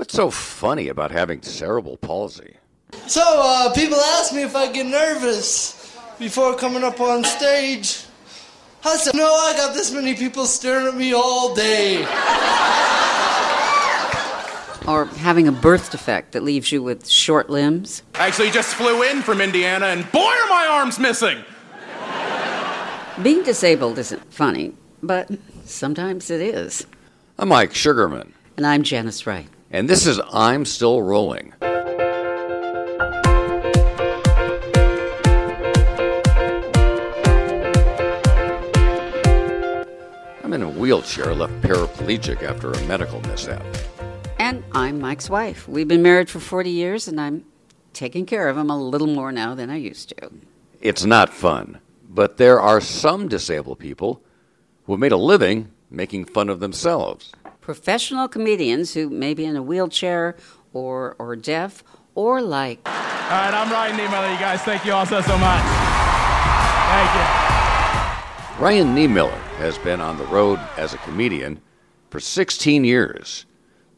What's so funny about having cerebral palsy? So, people ask me if I get nervous before coming up on stage. I said, no, I got this many people staring at me all day. Or having a birth defect that leaves you with short limbs. I actually just flew in from Indiana, and boy, are my arms missing! Being disabled isn't funny, but sometimes it is. I'm Mike Sugarman. And I'm Janice Wright. And this is I'm Still Rolling. I'm in a wheelchair, left paraplegic after a medical mishap. And I'm Mike's wife. We've been married for 40 years, and I'm taking care of him a little more now than I used to. It's not fun, but there are some disabled people who have made a living making fun of themselves. Professional comedians who may be in a wheelchair or deaf or like... All right, I'm Ryan Niemiller, you guys. Thank you all so much. Thank you. Ryan Niemiller has been on the road as a comedian for 16 years.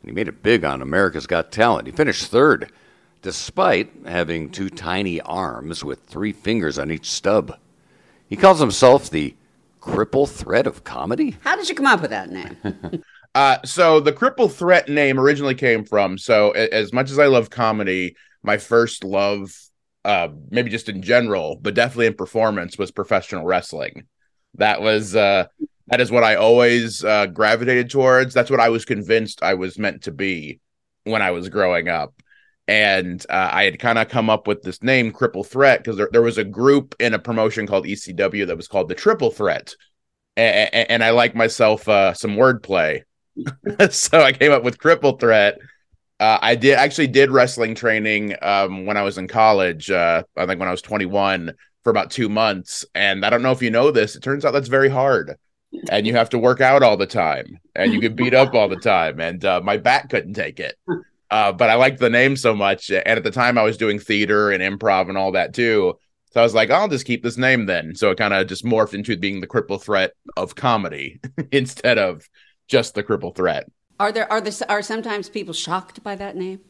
He made it big on America's Got Talent. He finished third, despite having two tiny arms with three fingers on each stub. He calls himself the Cripple Threat of comedy. How did you come up with that name? So the Cripple Threat name originally came from, so as much as I love comedy, my first love, maybe just in general, but definitely in performance, was professional wrestling. That is what I always gravitated towards. That's what I was convinced I was meant to be when I was growing up. And I had kind of come up with this name, Cripple Threat, because there was a group in a promotion called ECW that was called the Triple Threat. And I like myself some wordplay. So I came up with Cripple Threat. I did wrestling training when I was in college, I think when I was 21, for about 2 months. And I don't know if you know this, it turns out that's very hard. And you have to work out all the time. And you get beat up all the time. And my back couldn't take it. But I liked the name so much. And at the time, I was doing theater and improv and all that, too. So I was like, I'll just keep this name then. So it kind of just morphed into being the Cripple Threat of comedy instead of just the Cripple Threat. Are sometimes people shocked by that name?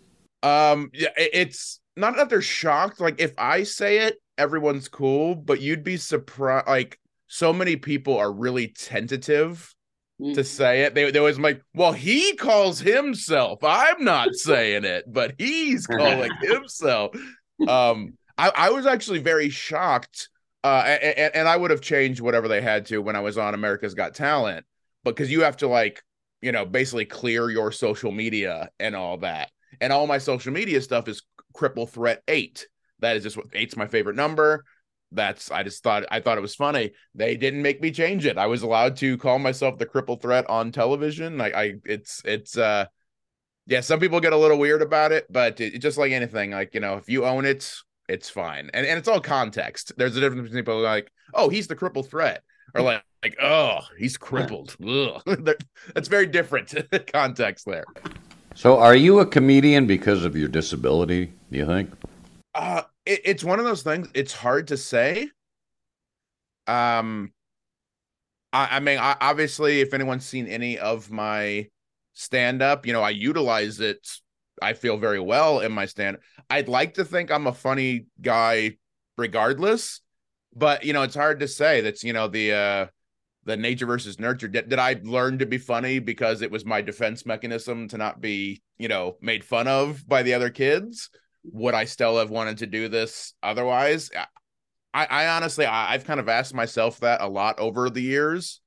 Yeah, it's not that they're shocked. Like, if I say it, everyone's cool, but you'd be surprised. Like, so many people are really tentative to say it. They always like, well, he calls himself. I'm not saying it, but he's calling himself. I was actually very shocked, and I would have changed whatever they had to when I was on America's Got Talent, because you have to, like, you know, basically clear your social media and all that. And all my social media stuff is Cripple Threat 8. That is just what 8's my favorite number. I thought it was funny. They didn't make me change it. I was allowed to call myself the Cripple Threat on television. It's some people get a little weird about it, but it's just like anything. Like, you know, if you own it, it's fine. And it's all context. There's a difference between people like, oh, he's the Cripple Threat, or like, oh, he's crippled. That's very different context there. So are you a comedian because of your disability, do you think? It's one of those things. It's hard to say. I mean, obviously, if anyone's seen any of my stand-up, you know, I utilize it. I feel very well in my stand-up. I'd like to think I'm a funny guy regardless, but, you know, it's hard to say. That's, you know, the nature versus nurture. Did I learn to be funny because it was my defense mechanism to not be, you know, made fun of by the other kids? Would I still have wanted to do this otherwise? I honestly, I've kind of asked myself that a lot over the years,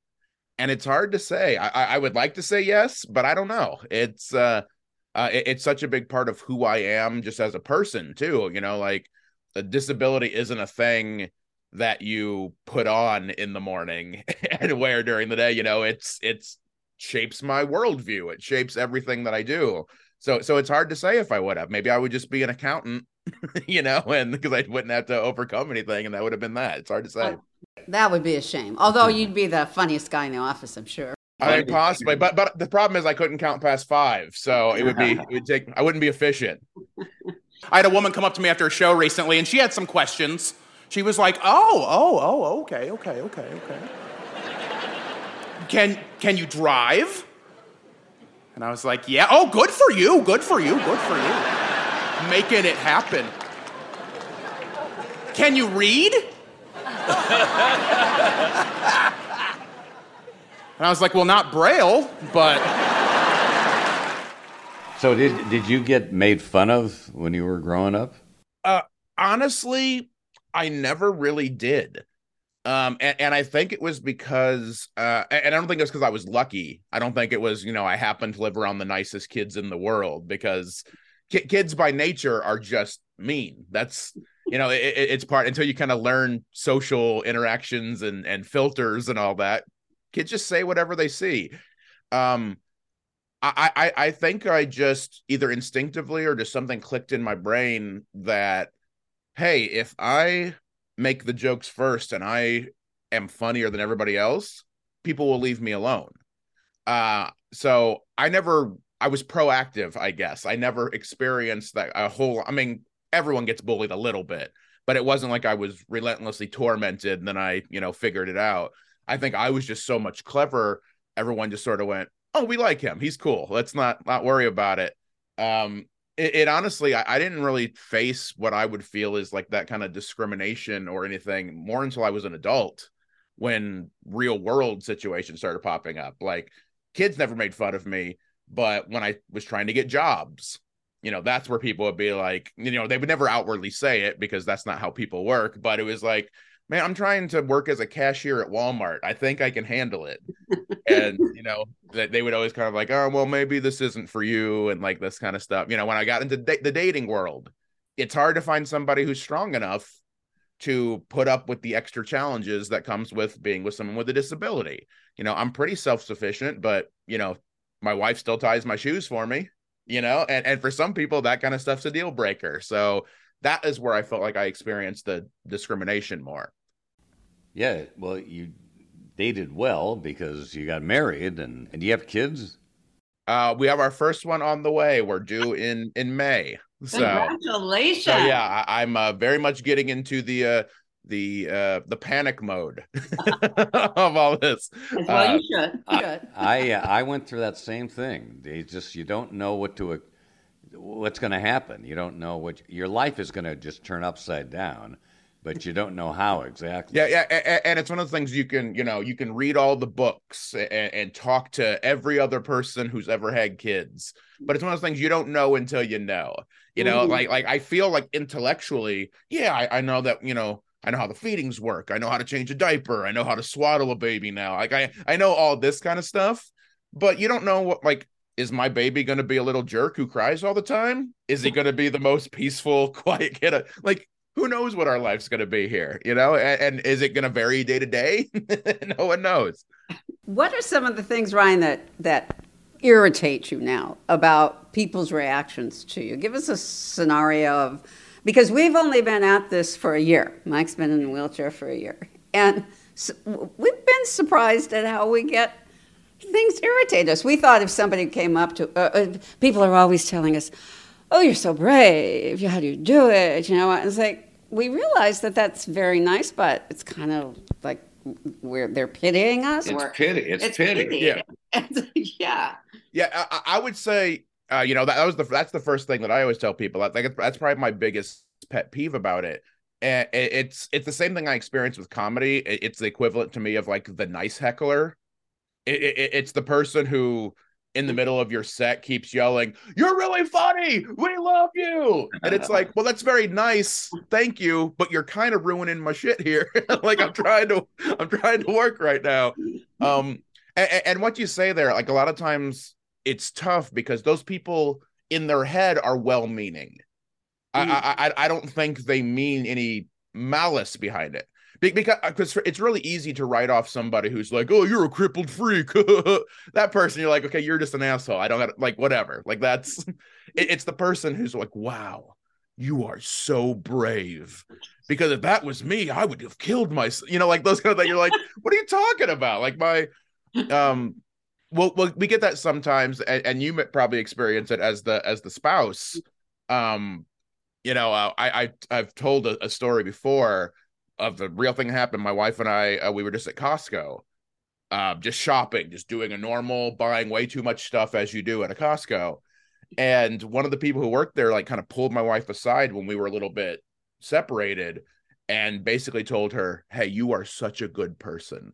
and it's hard to say. I would like to say yes, but I don't know. It's such a big part of who I am just as a person too. You know, like, a disability isn't a thing that you put on in the morning and wear during the day. You know, it's shapes my worldview. It shapes everything that I do. So it's hard to say if I would have. Maybe I would just be an accountant, you know, and because I wouldn't have to overcome anything, and that would have been that. It's hard to say. That would be a shame. Although you'd be the funniest guy in the office, I'm sure. I mean, possibly, but the problem is I couldn't count past 5, so it would take. I wouldn't be efficient. I had a woman come up to me after a show recently, and she had some questions. She was like, "Oh, okay. Can you drive?" And I was like, yeah, oh, good for you, good for you, good for you. Making it happen. Can you read? And I was like, well, not Braille, but... So did you get made fun of when you were growing up? Honestly, I never really did. And I think it was because, and I don't think it was because I was lucky. I don't think it was, you know, I happened to live around the nicest kids in the world, because kids by nature are just mean. That's... You know, it's part, until you kind of learn social interactions and filters and all that, kids just say whatever they see. I think I just either instinctively or just something clicked in my brain that, hey, if I make the jokes first and I am funnier than everybody else, people will leave me alone. So I was proactive, I guess. I never experienced that everyone gets bullied a little bit, but it wasn't like I was relentlessly tormented and then I, you know, figured it out. I think I was just so much cleverer. Everyone just sort of went, oh, we like him. He's cool. Let's not worry about it. It honestly, I didn't really face what I would feel is like that kind of discrimination or anything more until I was an adult, when real world situations started popping up. Like, kids never made fun of me, but when I was trying to get jobs, you know, that's where people would be like, you know, they would never outwardly say it because that's not how people work. But it was like, man, I'm trying to work as a cashier at Walmart. I think I can handle it. And, you know, they would always kind of like, oh, well, maybe this isn't for you. And like this kind of stuff. You know, when I got into the dating world, it's hard to find somebody who's strong enough to put up with the extra challenges that comes with being with someone with a disability. You know, I'm pretty self-sufficient, but, you know, my wife still ties my shoes for me. You know, and for some people, that kind of stuff's a deal breaker. So that is where I felt like I experienced the discrimination more. Yeah, well, you dated well because you got married, and you have kids? We have our first one on the way. We're due in May. So, congratulations. So yeah, I'm very much getting into the panic mode of all this. Well, you should. I went through that same thing. You don't know what's going to happen. You don't know your life is going to just turn upside down, but you don't know how exactly. Yeah. And it's one of those things you can read all the books and talk to every other person who's ever had kids, but it's one of those things you don't know until you know. You know, mm-hmm. like I feel like intellectually, yeah, I know that, you know. I know how the feedings work. I know how to change a diaper. I know how to swaddle a baby now. Like I know all this kind of stuff, but you don't know what, like, is my baby going to be a little jerk who cries all the time? Is he going to be the most peaceful, quiet kid? Like, who knows what our life's going to be here, you know? And is it going to vary day to day? No one knows. What are some of the things, Ryan, that irritate you now about people's reactions to you? Give us a scenario of... Because we've only been at this for a year. Mike's been in a wheelchair for a year. And so we've been surprised at how we get things irritate us. We thought if somebody came up to, people are always telling us, oh, you're so brave. How do you do it? You know, and it's like, we realize that that's very nice, but it's kind of like they're pitying us. It's pity. Yeah. Yeah, I would say... you know, that's the first thing that I always tell people. I think that's probably my biggest pet peeve about it. And it's the same thing I experienced with comedy. It's the equivalent to me of like the nice heckler. It's the person who in the middle of your set keeps yelling, "You're really funny. We love you." And it's like, well, that's very nice. Thank you. But you're kind of ruining my shit here. Like I'm trying to work right now. And what you say there, like a lot of times, it's tough because those people in their head are well-meaning. I don't think they mean any malice behind it, because it's really easy to write off somebody who's like, "Oh, you're a crippled freak." That person, you're like, okay, you're just an asshole. I don't gotta, like, whatever. Like that's it's the person who's like, "Wow, you are so brave." Because if that was me, I would have killed myself. You know, like those kind of things. You're like, what are you talking about? Like my Well, we get that sometimes, and you probably experience it as the spouse. You know, I've told a story before of the real thing that happened. My wife and I, we were just at Costco, just shopping, just doing a normal, buying way too much stuff as you do at a Costco. And one of the people who worked there, like, kind of pulled my wife aside when we were a little bit separated and basically told her, hey, you are such a good person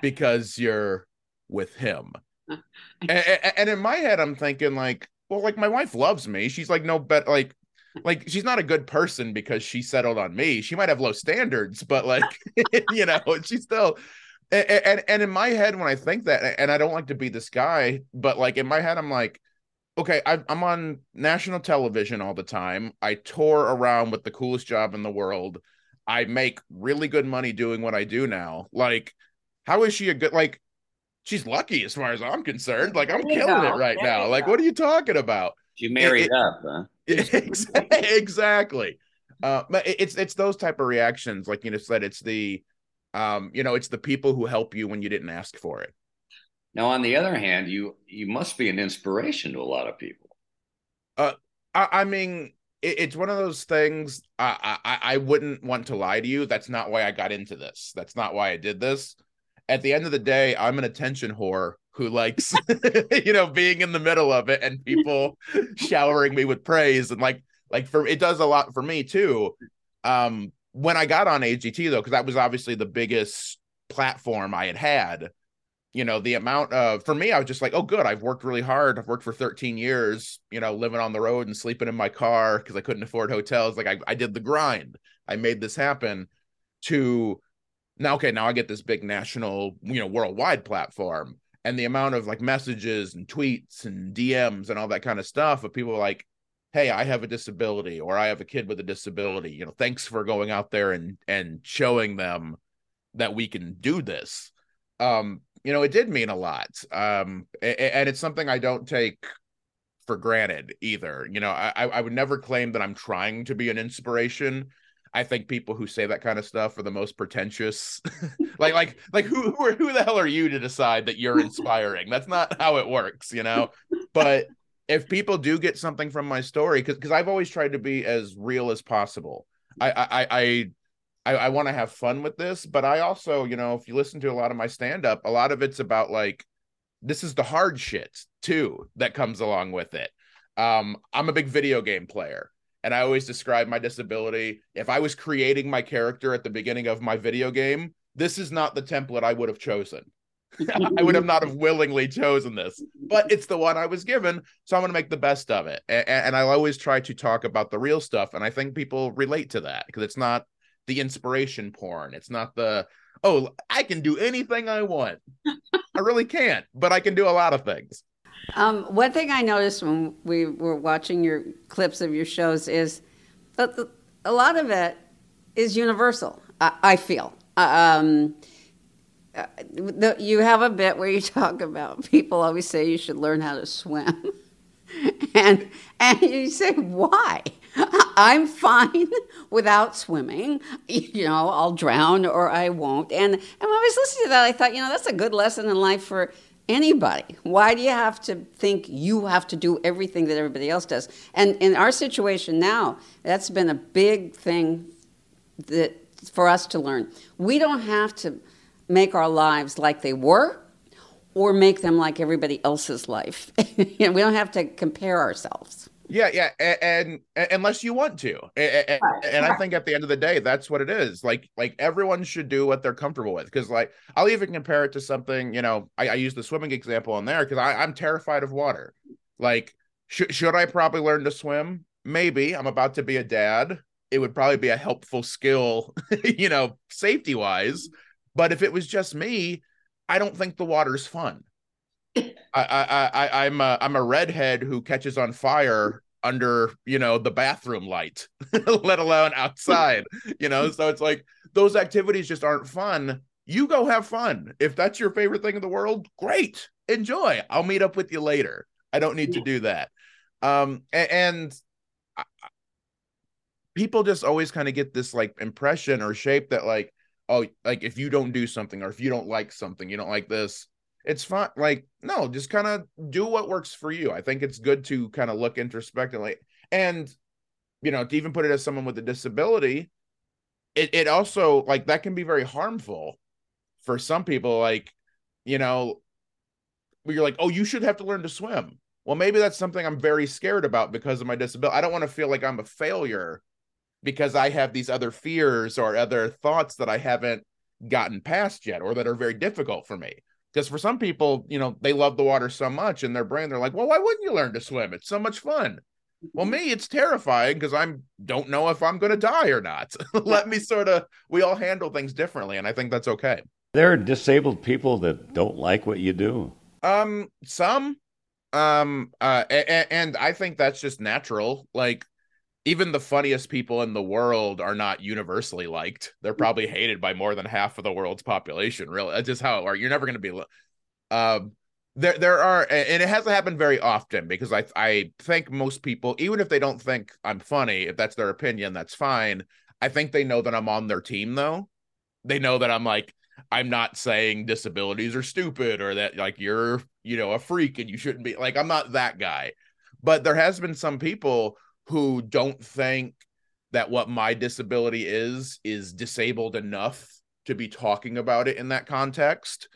because you're with him. And in my head, I'm thinking, like, well, like, my wife loves me. She's like, no, but like she's not a good person because she settled on me. She might have low standards, but, like, you know, she's still. And in my head, when I think that, and I don't like to be this guy, but, like, in my head, I'm like, okay, I'm on national television all the time. I tour around with the coolest job in the world. I make really good money doing what I do now. Like, how is she a good, like, she's lucky as far as I'm concerned. Like, I'm killing it right now. Like, what are you talking about? You married up, huh? Exactly. But it's those type of reactions. Like you just said, it's the, you know, it's the people who help you when you didn't ask for it. Now, on the other hand, you must be an inspiration to a lot of people. I mean, it's one of those things. I wouldn't want to lie to you. That's not why I got into this. That's not why I did this. At the end of the day, I'm an attention whore who likes, you know, being in the middle of it and people showering me with praise. And like for it does a lot for me, too. When I got on AGT, though, because that was obviously the biggest platform I had. You know, the amount of, for me, I was just like, oh, good. I've worked really hard. I've worked for 13 years, you know, living on the road and sleeping in my car because I couldn't afford hotels. Like I did the grind. I made this happen to now. Okay, now I get this big national, you know, worldwide platform, and the amount of like messages and tweets and DMs and all that kind of stuff of people like, hey, I have a disability or I have a kid with a disability. You know, thanks for going out there and showing them that we can do this. You know, it did mean a lot. And it's something I don't take for granted either. You know, I would never claim that I'm trying to be an inspiration. I think people who say that kind of stuff are the most pretentious. like who the hell are you to decide that you're inspiring? That's not how it works, you know? But if people do get something from my story, because I've always tried to be as real as possible. I want to have fun with this, but I also, you know, if you listen to a lot of my stand-up, a lot of it's about like, this is the hard shit too that comes along with it. I'm a big video game player, and I always describe my disability. If I was creating my character at the beginning of my video game, this is not the template I would have chosen. I would have not have willingly chosen this, but it's the one I was given, so I'm going to make the best of it. And I always try to talk about the real stuff, and I think people relate to that because it's not the inspiration porn. It's not the, oh, I can do anything I want. I really can't, but I can do a lot of things. One thing I noticed when we were watching your clips of your shows is that a lot of it is universal, I feel. You have a bit where you talk about people always say you should learn how to swim. And you say, why? I'm fine without swimming. You know, I'll drown or I won't. And when I was listening to that, I thought, you know, that's a good lesson in life for anybody. Why do you have to think you have to do everything that everybody else does? And in our situation now, that's been a big thing that for us to learn. We don't have to make our lives like they were or make them like everybody else's life. You know, we don't have to compare ourselves. Yeah. And unless you want to. And I think at the end of the day, that's what it is. Like everyone should do what they're comfortable with. Because like, I'll even compare it to something, you know, I use the swimming example on there because I'm terrified of water. Like, should I probably learn to swim? Maybe. I'm about to be a dad. It would probably be a helpful skill, you know, safety wise. But if it was just me, I don't think the water's fun. I'm a redhead who catches on fire under, you know, the bathroom light, let alone outside, you know? So it's like, those activities just aren't fun. You go have fun. If that's your favorite thing in the world, great, enjoy. I'll meet up with you later. I don't need to do that. And people just always kind of get this like impression or shape that like, oh, like if you don't do something or if you don't like something, you don't like this, it's fine. Like, no, just kind of do what works for you. I think it's good to kind of look introspectively and, you know, to even put it as someone with a disability, it also like that can be very harmful for some people. Like you know, where you're like, oh, you should have to learn to swim. Well, maybe that's something I'm very scared about because of my disability. I don't want to feel like I'm a failure because I have these other fears or other thoughts that I haven't gotten past yet or that are very difficult for me. Because for some people, you know, they love the water so much in their brain, they're like, well, why wouldn't you learn to swim? It's so much fun. Well, me, it's terrifying because I don't know if I'm going to die or not. Let me sort of, we all handle things differently, and I think that's okay. There are disabled people that don't like what you do. And I think that's just natural. Like, even the funniest people in the world are not universally liked. They're probably hated by more than half of the world's population. Really, that's just how it works. You're never going to be. There are, and it hasn't happened very often because I think most people, even if they don't think I'm funny, if that's their opinion, that's fine. I think they know that I'm on their team, though. They know that I'm like, I'm not saying disabilities are stupid or that like you're, you know, a freak and you shouldn't be like, I'm not that guy. But there has been some people who don't think that what my disability is disabled enough to be talking about it in that context.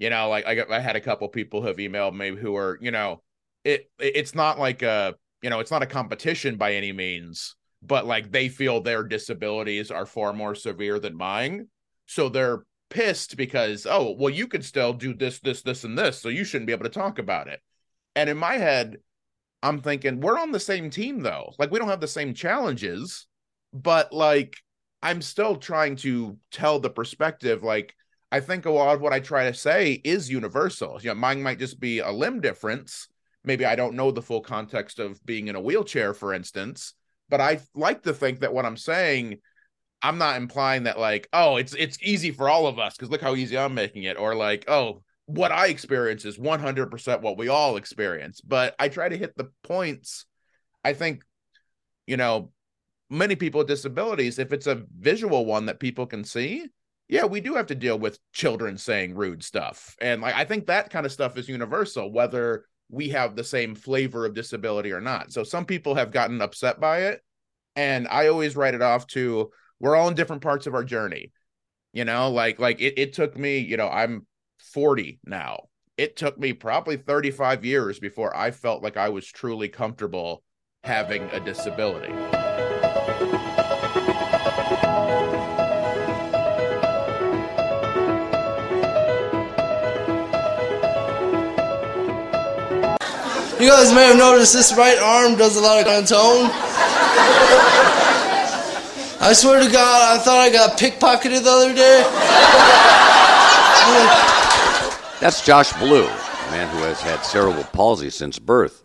You know, like I had a couple people who have emailed me who are, you know, it's not like a, you know, it's not a competition by any means, but like they feel their disabilities are far more severe than mine. So they're pissed because, oh, well, you could still do this, this, this, and this, so you shouldn't be able to talk about it. And in my head, I'm thinking, we're on the same team, though. Like, we don't have the same challenges, but, like, I'm still trying to tell the perspective. Like, I think a lot of what I try to say is universal. You know, mine might just be a limb difference. Maybe I don't know the full context of being in a wheelchair, for instance, but I like to think that what I'm saying, I'm not implying that, like, oh, it's easy for all of us because look how easy I'm making it, or like, oh, what I experience is 100% what we all experience. But I try to hit the points. I think, you know, many people with disabilities, if it's a visual one that people can see, yeah, we do have to deal with children saying rude stuff. And like, I think that kind of stuff is universal, whether we have the same flavor of disability or not. So some people have gotten upset by it. And I always write it off to, we're all in different parts of our journey. You know, like it took me, you know, I'm 40 now. It took me probably 35 years before I felt like I was truly comfortable having a disability. You guys may have noticed this right arm does a lot of tone. I swear to God, I thought I got pickpocketed the other day. That's Josh Blue, a man who has had cerebral palsy since birth,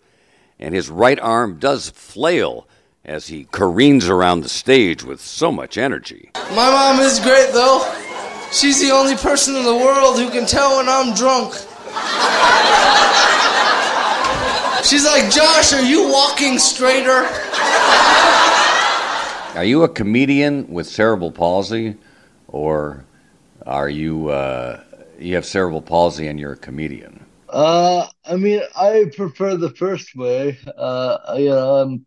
and his right arm does flail as he careens around the stage with so much energy. My mom is great, though. She's the only person in the world who can tell when I'm drunk. She's like, Josh, are you walking straighter? Are you a comedian with cerebral palsy, or are you... You have cerebral palsy and you're a comedian? I mean, I prefer the first way. You know,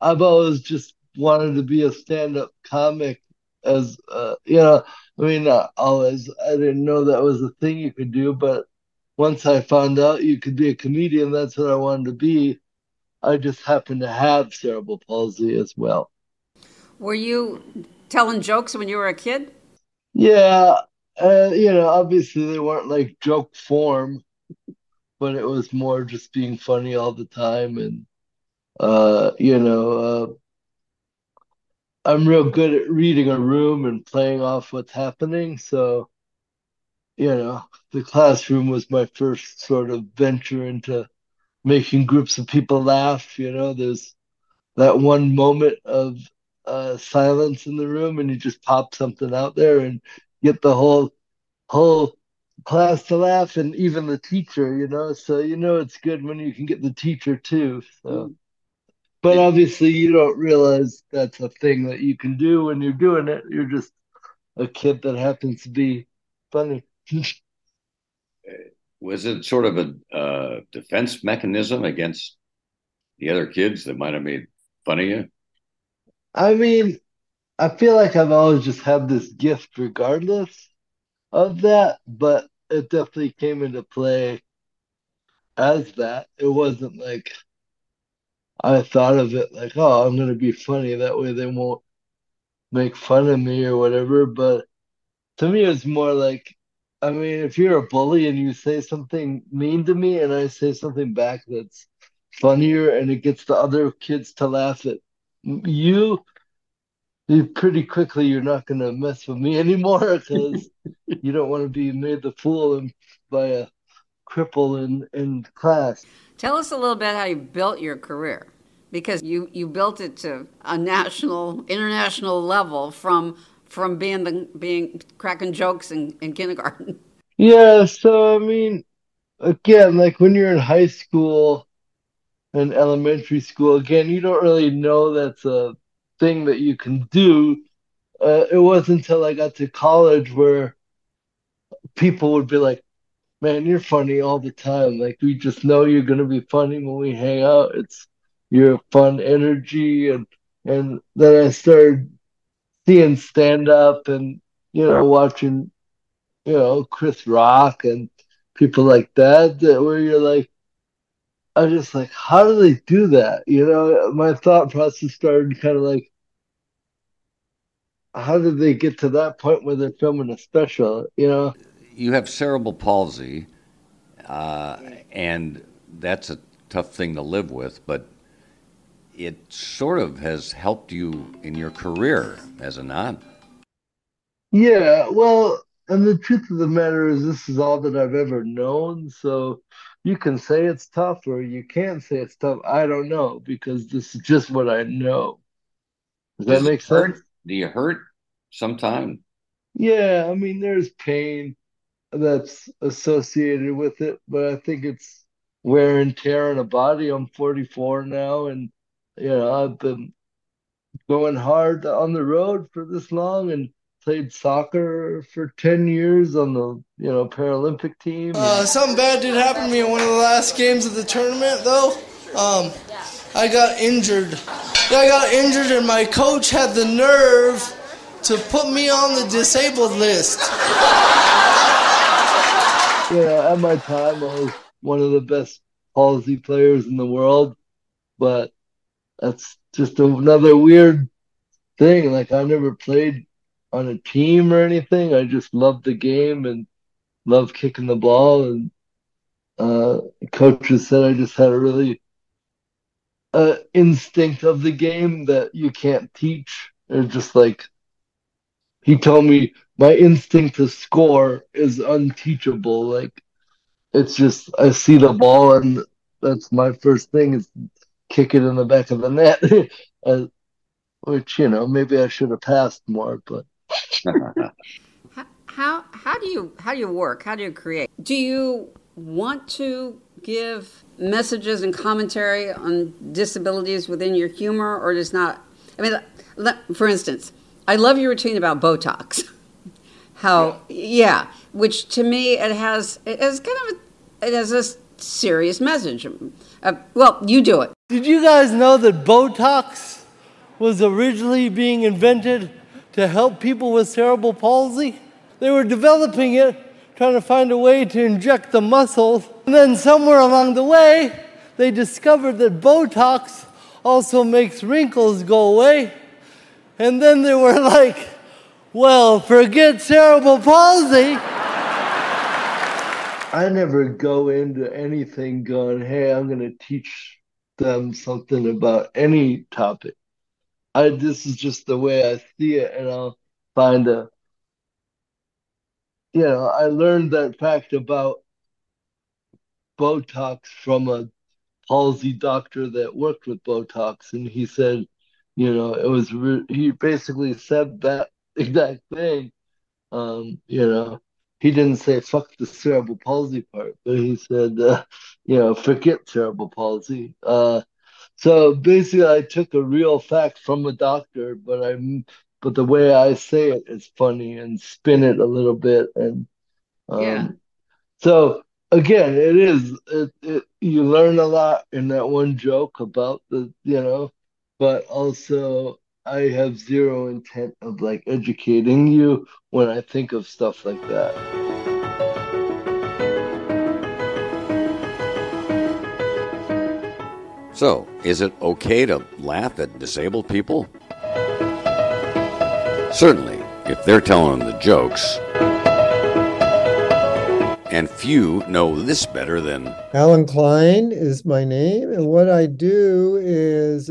I've always just wanted to be a stand-up comic. As you know, I mean, not always. I didn't know that was a thing you could do, but once I found out you could be a comedian, that's what I wanted to be. I just happened to have cerebral palsy as well. Were you telling jokes when you were a kid? Yeah. You know, obviously they weren't like joke form, but it was more just being funny all the time. And, you know, I'm real good at reading a room and playing off what's happening. So, you know, the classroom was my first sort of venture into making groups of people laugh. You know, there's that one moment of silence in the room and you just pop something out there and get the whole class to laugh, and even the teacher, you know. So you know it's good when you can get the teacher too. So, but obviously you don't realize that's a thing that you can do when you're doing it. You're just a kid that happens to be funny. Was it sort of a defense mechanism against the other kids that might have made fun of you? I mean, I feel like I've always just had this gift regardless. of that, but it definitely came into play as that. It wasn't like I thought of it like, oh, I'm going to be funny. That way they won't make fun of me or whatever. But to me, it's more like, I mean, if you're a bully and you say something mean to me and I say something back that's funnier and it gets the other kids to laugh at you, pretty quickly you're not going to mess with me anymore because you don't want to be made the fool by a cripple in class. Tell us a little bit how you built your career, because you built it to a national, international level from being cracking jokes in kindergarten. Yeah, so I mean, again, like when you're in high school and elementary school, again, you don't really know that's a thing that you can do. It wasn't until I got to college where people would be like, man, you're funny all the time. Like, we just know you're going to be funny when we hang out. It's your fun energy. And then I started seeing stand-up and, watching, Chris Rock and people like that where you're like, I'm just like, how do they do that? My thought process started kind of like, how did they get to that point where they're filming a special, You have cerebral palsy, and that's a tough thing to live with, but it sort of has helped you in your career, has it not? Yeah, well, and the truth of the matter is this is all that I've ever known, so you can say it's tough or you can't say it's tough. I don't know, because this is just what I know. Does that make sense? Do you hurt sometimes? Yeah, I mean, there's pain that's associated with it, but I think it's wear and tear on a body. I'm 44 now, and I've been going hard on the road for this long and played soccer for 10 years on the Paralympic team. Something bad did happen to me in one of the last games of the tournament, though. I got injured. And my coach had the nerve to put me on the disabled list. At my time, I was one of the best palsy players in the world, but that's just another weird thing. Like, I never played on a team or anything. I just loved the game and loved kicking the ball. And coaches said I just had a really instinct of the game that you can't teach. It's just like, he told me, my instinct to score is unteachable. Like, it's just, I see the ball and that's my first thing is kick it in the back of the net, which, maybe I should have passed more, but. How do you work? How do you create? Do you want to give messages and commentary on disabilities within your humor, or does not? I mean, for instance, I love your routine about Botox. How, yeah, which to me it has a serious message. You do it. Did you guys know that Botox was originally being invented to help people with cerebral palsy? They were developing it, trying to find a way to inject the muscles, and then somewhere along the way, they discovered that Botox also makes wrinkles go away, and then they were like, well, forget cerebral palsy. I never go into anything going, hey, I'm going to teach them something about any topic. This is just the way I see it, and I'll find a... I learned that fact about Botox from a palsy doctor that worked with Botox, and he said, it was... he basically said that exact thing. He didn't say fuck the cerebral palsy part, but he said, forget cerebral palsy. So basically, I took a real fact from a doctor, but the way I say it is funny and spin it a little bit, and yeah. So again, it is you learn a lot in that one joke about the, but also I have zero intent of like educating you when I think of stuff like that. So, is it okay to laugh at disabled people? Certainly, if they're telling the jokes. And few know this better than... Alan Klein is my name, and what I do is...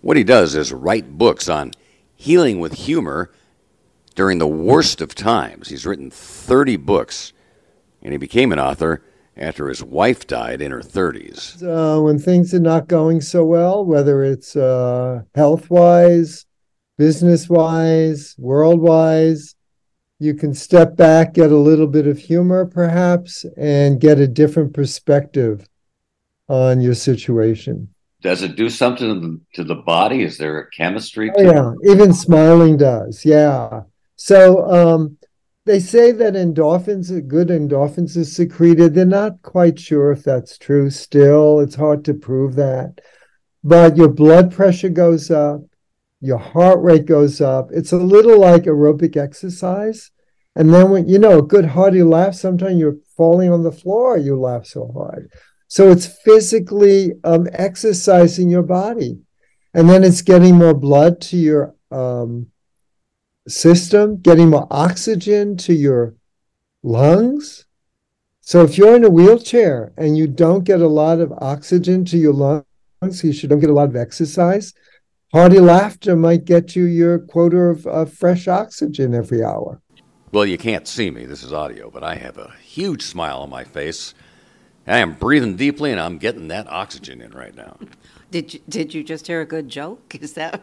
What he does is write books on healing with humor during the worst of times. He's written 30 books, and he became an author after his wife died in her 30s. When things are not going so well, whether it's health-wise, business-wise, world-wise, you can step back, get a little bit of humor perhaps, and get a different perspective on your situation. Does it do something to the body? Is there a chemistry? Yeah, even smiling does, yeah. So they say that endorphins, good endorphins are secreted. They're not quite sure if that's true still. It's hard to prove that. But your blood pressure goes up, your heart rate goes up. It's a little like aerobic exercise. And then when, you know, a good hearty laugh, sometimes you're falling on the floor, you laugh so hard. So it's physically exercising your body. And then it's getting more blood to your system, getting more oxygen to your lungs. So if you're in a wheelchair and you don't get a lot of oxygen to your lungs, you don't get a lot of exercise, hearty laughter might get you your quota of fresh oxygen every hour. Well, you can't see me. This is audio, but I have a huge smile on my face. I am breathing deeply, and I'm getting that oxygen in right now. Did you just hear a good joke? Is that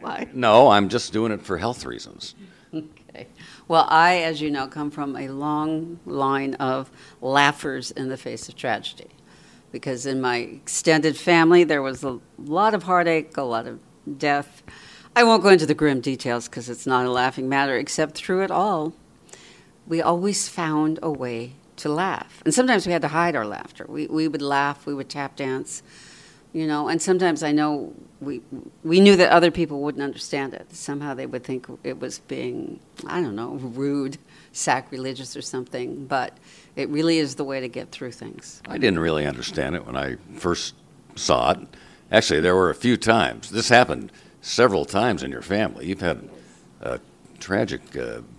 why? No, I'm just doing it for health reasons. Okay. Well, I, as you know, come from a long line of laughers in the face of tragedy, because in my extended family, there was a lot of heartache, a lot of death. I won't go into the grim details because it's not a laughing matter, except through it all, we always found a way to laugh. And sometimes we had to hide our laughter. We would laugh, we would tap dance, you know, and sometimes I know we knew that other people wouldn't understand it. Somehow they would think it was being, I don't know, rude, sacrilegious or something, but it really is the way to get through things. I didn't really understand it when I first saw it. Actually, there were a few times. This happened several times in your family. You've had a tragic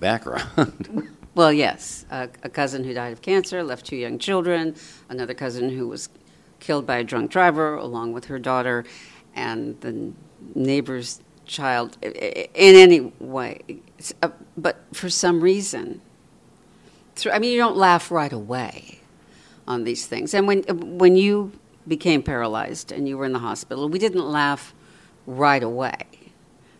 background. Well, yes. A cousin who died of cancer, left 2 young children, another cousin who was killed by a drunk driver along with her daughter, and the neighbor's child, in any way. But for some reason, you don't laugh right away on these things. And when you became paralyzed and you were in the hospital, we didn't laugh right away,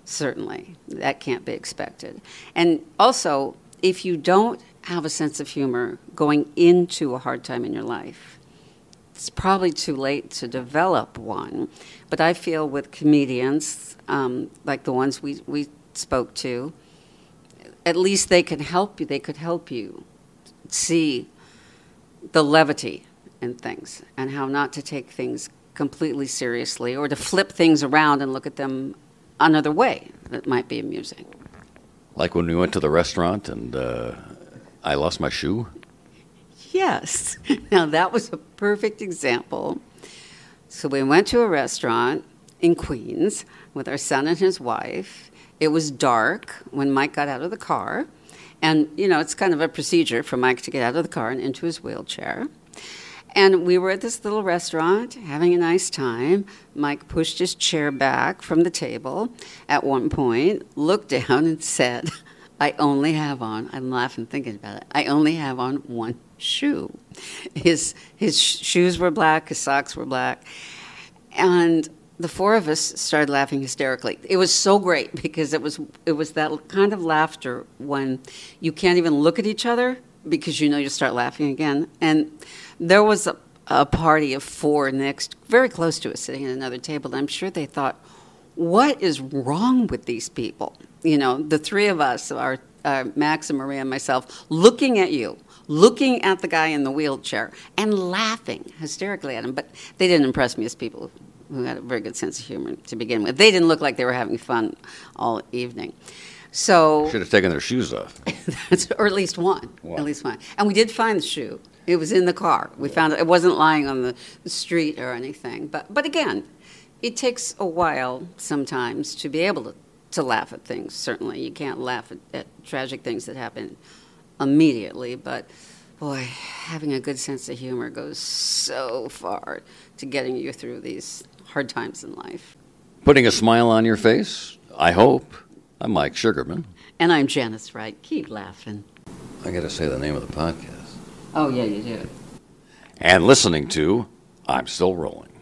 certainly. That can't be expected. And also, if you don't have a sense of humor going into a hard time in your life, it's probably too late to develop one. But I feel with comedians, like the ones we spoke to, at least they can help you. They could help you see the levity and things, and how not to take things completely seriously, or to flip things around and look at them another way that might be amusing. Like when we went to the restaurant and I lost my shoe? Yes. Now, that was a perfect example. So we went to a restaurant in Queens with our son and his wife. It was dark when Mike got out of the car. And, you know, it's kind of a procedure for Mike to get out of the car and into his wheelchair. And we were at this little restaurant having a nice time. Mike pushed his chair back from the table at one point, looked down and said, I'm laughing thinking about it, I only have on one shoe. His shoes were black, his socks were black. And the 4 of us started laughing hysterically. It was so great because it was that kind of laughter when you can't even look at each other because you know you'll start laughing again. And there was a party of 4 next, very close to us, sitting at another table, and I'm sure they thought, what is wrong with these people? You know, the 3 of us, our Max and Maria and myself, looking at you, looking at the guy in the wheelchair, and laughing hysterically at him. But they didn't impress me as people who had a very good sense of humor to begin with. They didn't look like they were having fun all evening. So should have taken their shoes off. Or at least one. Wow. At least one. And we did find the shoe. It was in the car. We found it. It wasn't lying on the street or anything. But again, it takes a while sometimes to be able to laugh at things, certainly. You can't laugh at tragic things that happen immediately. But, boy, having a good sense of humor goes so far to getting you through these hard times in life. Putting a smile on your face, I hope. I'm Mike Sugarman. And I'm Janice Wright. Keep laughing. I got to say the name of the podcast. Oh, yeah, you do. And listening to I'm Still Rolling.